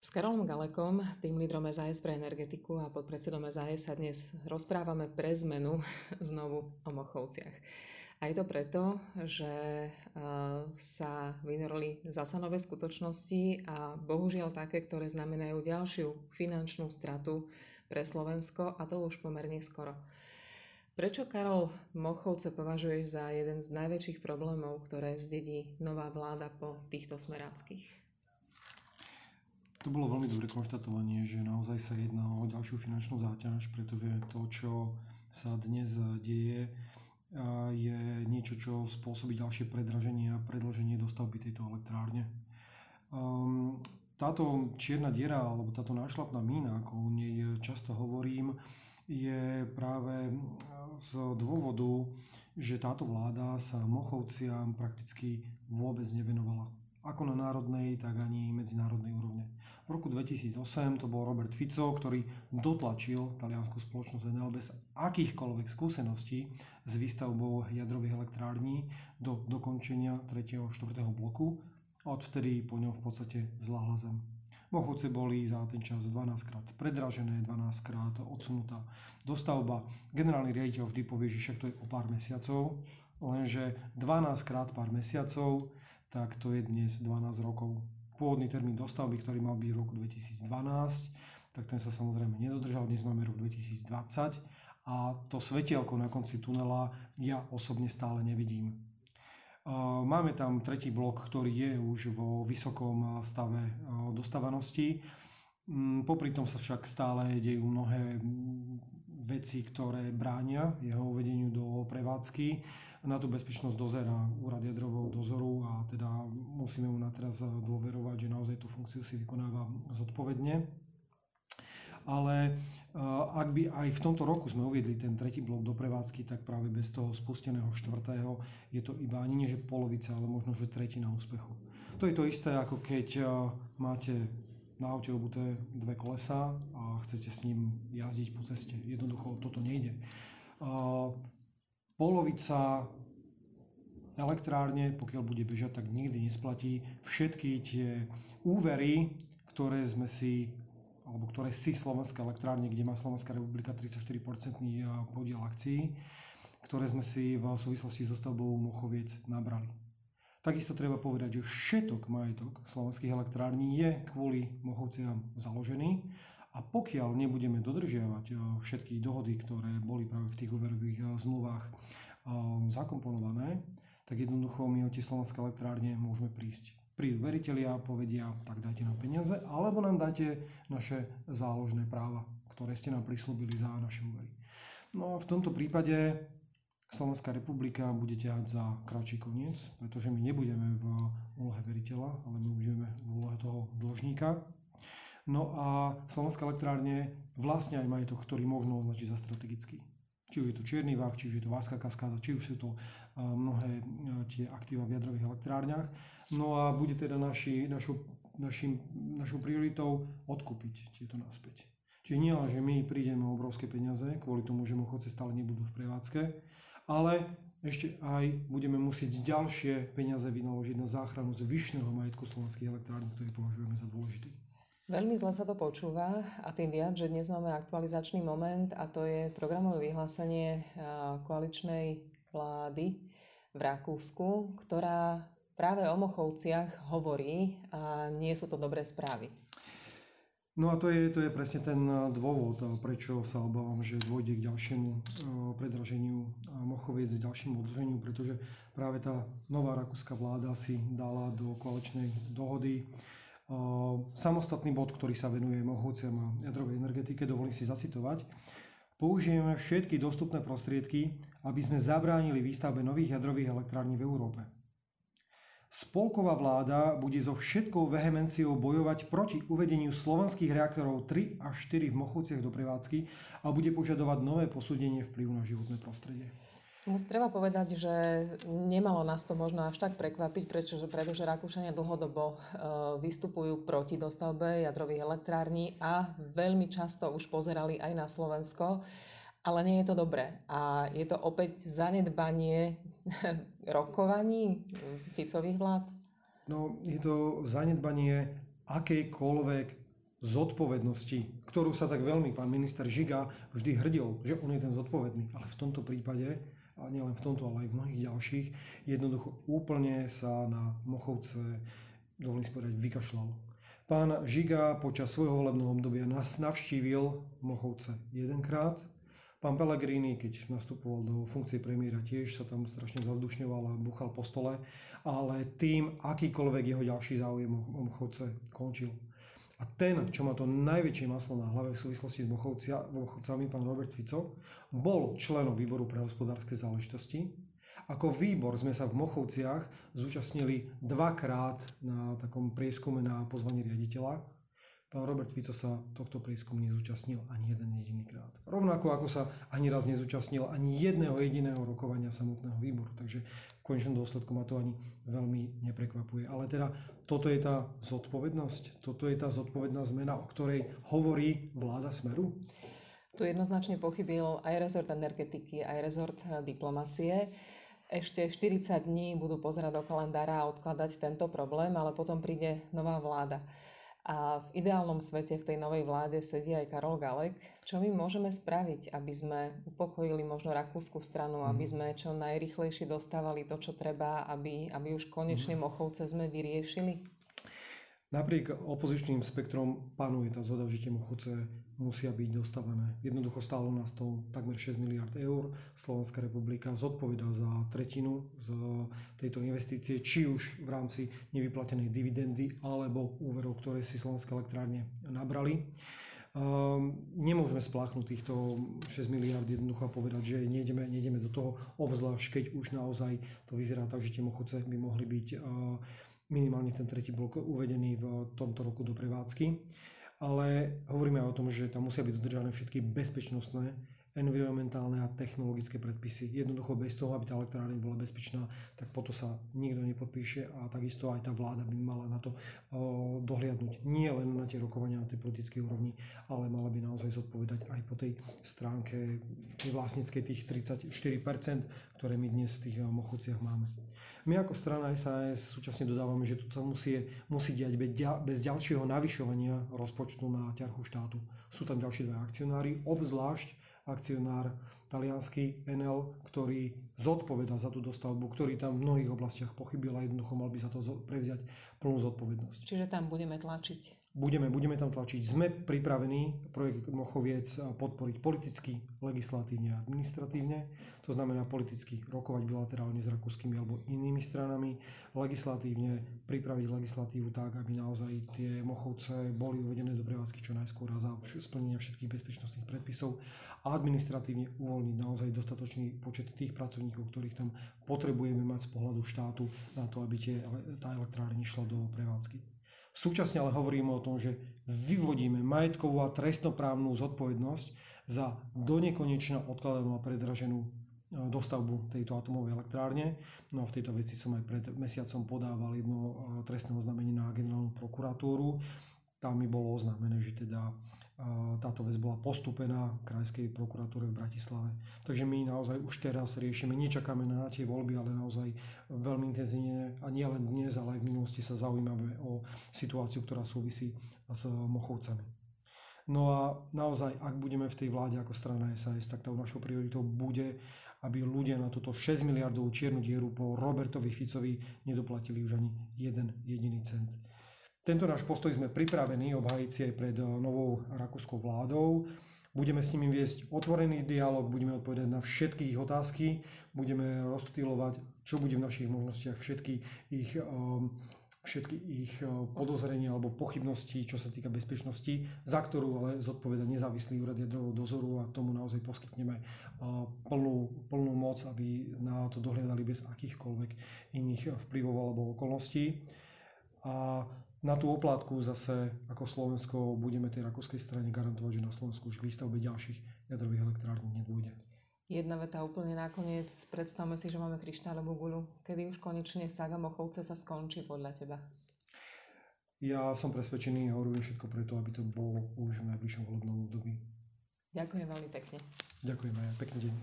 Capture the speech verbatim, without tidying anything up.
S Karolom Galekom, tým lídrom es a es pre energetiku a podpredsedom es a es, sa dnes rozprávame pre zmenu znovu o Mochovciach. A je to preto, že sa vynorili zasa nové skutočnosti a bohužiaľ také, ktoré znamenajú ďalšiu finančnú stratu pre Slovensko, a to už pomerne skoro. Prečo, Karol, Mochovce považuješ za jeden z najväčších problémov, ktoré zdedí nová vláda po týchto smeráckých? To bolo veľmi dobré konštatovanie, že naozaj sa jedná o ďalšiu finančnú záťaž, pretože to, čo sa dnes deje, je niečo, čo spôsobí ďalšie predraženie a predĺženie dostavby tejto elektrárne. Táto čierna diera, alebo táto nášľapná mína, ako o nej často hovorím, je práve z dôvodu, že táto vláda sa Mochovciam prakticky vôbec nevenovala. Ako na národnej, tak ani medzinárodnej úrovne. V roku dvetisíc osem to bol Robert Fico, ktorý dotlačil taliansku spoločnosť Enel bez akýchkoľvek skúseností s výstavbou jadrových elektrární do dokončenia tretieho a štvrtého bloku. Odvtedy po ňom v podstate zľahla zem. Mochovce boli za ten čas dvanásťkrát predražené, dvanásťkrát odsunutá dostavba. Generálny riaditeľ vždy povie, že však to je o pár mesiacov, lenže dvanásťkrát pár mesiacov, tak to je dnes dvanásť rokov. Pôvodný termín dostavby, ktorý mal byť v roku dvetisíc dvanásť, tak ten sa samozrejme nedodržal. Dnes máme rok dvetisíc dvadsať a to svetielko na konci tunela ja osobne stále nevidím. Máme tam tretí blok, ktorý je už vo vysokom stave dostavanosti. Popri tom sa však stále dejú mnohé veci, ktoré bránia jeho uvedeniu do prevádzky. Na tú bezpečnosť dozerá Úrad jadrového dozoru a teda musíme mu nateraz dôverovať, že naozaj tú funkciu si vykonáva zodpovedne. Ale ak by aj v tomto roku sme uviedli ten tretí blok do prevádzky, tak práve bez toho spusteného štvrtého je to iba ani nie, že polovica, ale možno, že tretina úspechu. To je to isté, ako keď máte na aute obuté dve kolesá a chcete s ním jazdiť po ceste. Jednoducho toto nejde. Polovica elektrárne, pokiaľ bude bežať, tak nikdy nesplatí všetky tie úvery, ktoré sme si, alebo ktoré si Slovenská elektrárne, kde má Slovenská republika tridsaťštyri percent podiel akcií, ktoré sme si v súvislosti so stavbou Mochoviec nabrali. Takisto treba povedať, že všetok majetok slovenských elektrární je kvôli Mochovciam založený a pokiaľ nebudeme dodržiavať všetky dohody, ktoré boli práve v tých úverových zmluvách zakomponované, tak jednoducho my o tie slovenské elektrárne môžeme prísť. Prídu veritelia a povedia, tak dajte nám peniaze, alebo nám dajte naše záložné práva, ktoré ste nám prislúbili za naše úvery. No a v tomto prípade Slovenská republika bude ťahať za kratší koniec, pretože my nebudeme v úlohe veriteľa, ale my budeme v úlohe toho dlžníka. No a Slovenská elektrárne vlastne aj majetok, ktorý možno označiť za strategický. Či už je to Čierny Váh, či už je to Váská kaskáda, či už sú to mnohé tie aktíva v jadrových elektrárniach. No a bude teda naši, našou, našim, našou prioritou odkúpiť tieto naspäť. Čiže nie len, že my prídeme o obrovské peniaze kvôli tomu, že Mochovce stále nebudú v prevádzke, ale ešte aj budeme musieť ďalšie peniaze vynaložiť na záchranu zvyšného majetku slovenských elektrární, ktorý považujeme za dôležitý. Veľmi zle sa to počúva a tým viac, že dnes máme aktualizačný moment a to je programové vyhlásenie koaličnej vlády v Rakúsku, ktorá práve o Mochovciach hovorí a nie sú to dobré správy. No a to je, to je presne ten dôvod, prečo sa obávam, že dôjde k ďalšiemu predraženiu Mochoviec, ďalšiemu odlženiu, pretože práve tá nová rakúska vláda si dala do koaličnej dohody samostatný bod, ktorý sa venuje Mochovciam a jadrovej energetike. Dovolím si zacitovať. Použijeme všetky dostupné prostriedky, aby sme zabránili výstavbe nových jadrových elektrární v Európe. Spolková vláda bude so všetkou vehemenciou bojovať proti uvedeniu slovenských reaktorov tri a štyri v Mochovciach do prevádzky a bude požadovať nové posúdenie vplyvu na životné prostredie. Musím treba povedať, že nemalo nás to možno až tak prekvapiť, pretože, pretože Rakúšania dlhodobo vystupujú proti dostavbe jadrových elektrární a veľmi často už pozerali aj na Slovensko. Ale nie je to dobré a je to opäť zanedbanie rokovaní Ficových vlád? No, je to zanedbanie akejkoľvek zodpovednosti, ktorú sa tak veľmi pán minister Žiga vždy hrdil, že on je ten zodpovedný. Ale v tomto prípade, a nielen v tomto, ale aj v mnohých ďalších, jednoducho úplne sa na Mochovce, dovolím si povedať, vykašľal. Pán Žiga počas svojho volebného obdobia nás navštívil Mochovce jedenkrát. Pán Pellegrini, keď nastupoval do funkcie premiéra, tiež sa tam strašne zazdušňoval a buchal po stole, ale tým akýkoľvek jeho ďalší záujem o Mochovce končil. A ten, čo má to najväčšie maslo na hlave v súvislosti s Mochovcami, pán Robert Fico, bol členom výboru pre hospodárske záležitosti. Ako výbor sme sa v Mochovciach zúčastnili dvakrát na takom prieskume na pozvanie riaditeľa. Pán Robert Fico sa tohto prieskumu nezúčastnil ani jeden jediný krát. Rovnako ako sa ani raz nezúčastnil ani jedného jediného rokovania samotného výboru. Takže v konečnom dôsledku ma to ani veľmi neprekvapuje. Ale teda toto je tá zodpovednosť, toto je tá zodpovedná zmena, o ktorej hovorí vláda Smeru. Tu jednoznačne pochybil aj rezort energetiky, aj rezort diplomacie. Ešte štyridsať dní budú pozerať do kalendára a odkladať tento problém, ale potom príde nová vláda. A v ideálnom svete v tej novej vláde sedí aj Karol Galek. Čo my môžeme spraviť, aby sme upokojili možno rakúsku stranu, aby sme čo najrychlejšie dostávali to, čo treba, aby, aby už konečne Mochovce sme vyriešili? Napriek opozičným spektrom panuje tá zhoda, že tie Mochovce musia byť dostávané. Jednoducho stálo nás to takmer šesť miliárd eur. Slovenská republika zodpovedá za tretinu z tejto investície, či už v rámci nevyplatenej dividendy alebo úverov, ktoré si slovenské elektrárne nabrali. Um, nemôžeme spláchnuť týchto šesť miliárd jednoducho a povedať, že nejdeme, nejdeme do toho, obzvlášť keď už naozaj to vyzerá tak, že tie Mochovce by mohli byť uh, minimálne ten tretí blok uvedený v tomto roku do prevádzky. Ale hovoríme aj o tom, že tam musia byť dodržané všetky bezpečnostné, environmentálne a technologické predpisy. Jednoducho bez toho, aby tá elektrárne bola bezpečná, tak potom sa nikto nepodpíše a takisto aj tá vláda by mala na to dohliadnúť. Nie len na tie rokovania na tej politickej úrovni, ale mala by naozaj zodpovedať aj po tej stránke vlastníckej tých tridsaťštyri percent, ktoré my dnes v tých Mochovciach máme. My ako strana es a es súčasne dodávame, že to sa musí, musí diať bez ďalšieho navyšovania rozpočtu na ťarchu štátu. Sú tam ďalší dva akcionári, obzvlášť akcionár taliansky en el, ktorý zodpovedá za tú dostavbu, ktorý tam v mnohých oblastiach pochybil a jednoducho mal by za to prevziať plnú zodpovednosť. Čiže tam budeme tlačiť? Budeme, budeme tam tlačiť. Sme pripravení projekt Mochoviec podporiť politicky, legislatívne a administratívne. To znamená politicky rokovať bilaterálne s rakúskymi alebo inými stranami, legislatívne pripraviť legislatívu tak, aby naozaj tie Mochovce boli uvedené do prevádzky čo najskôr a za splnenia všetkých bezpečnostných predpisov a administratívne uvoľniť naozaj dostatočný počet tých pracovníkov, ktorých tam potrebujeme mať z pohľadu štátu na to, aby tie, tá elektrárne šla do prevádzky. Súčasne ale hovoríme o tom, že vyvodíme majetkovú a trestnoprávnu zodpovednosť za donekonečne odkladanú a predraženú dostavbu tejto atomovej elektrárne. No a v tejto veci som aj pred mesiacom podával jedno trestné oznámenie na generálnu prokuratúru. Tam mi bolo oznámené, že teda táto vec bola postupená Krajskej prokuratúre v Bratislave. Takže my naozaj už teraz riešime, nečakáme na tie voľby, ale naozaj veľmi intenzívne a nielen dnes, ale aj v minulosti sa zaujímame o situáciu, ktorá súvisí s Mochovcami. No a naozaj, ak budeme v tej vláde ako strana es a es, tak tá našou prioritou bude, aby ľudia na túto šesť miliardovú čiernu dieru po Robertovi Ficovi nedoplatili už ani jeden jediný cent. Tento náš postoj sme pripravení obhájiť aj pred novou rakúskou vládou. Budeme s nimi viesť otvorený dialog, budeme odpovedať na všetky ich otázky, budeme rozptýlovať, čo bude v našich možnostiach, všetky ich, všetky ich podozrenia alebo pochybnosti, čo sa týka bezpečnosti, za ktorú ale zodpoveda nezávislý úrad jadrového dozoru a tomu naozaj poskytneme plnú, plnú moc, aby na to dohliadali bez akýchkoľvek iných vplyvov alebo okolností. A na tú oplátku zase ako Slovensko budeme tej rakúskej strane garantovať, že na Slovensku už k výstavbe ďalších jadrových elektrární nedôjde. Jedna veta úplne nakoniec. Predstavme si, že máme kryštáľovú guľu. Kedy už konečne saga Mochovce sa skončí podľa teba? Ja som presvedčený a urobím všetko preto, aby to bolo už v najbližšom volebnom období. Ďakujem veľmi pekne. Ďakujem aj. Pekný deň.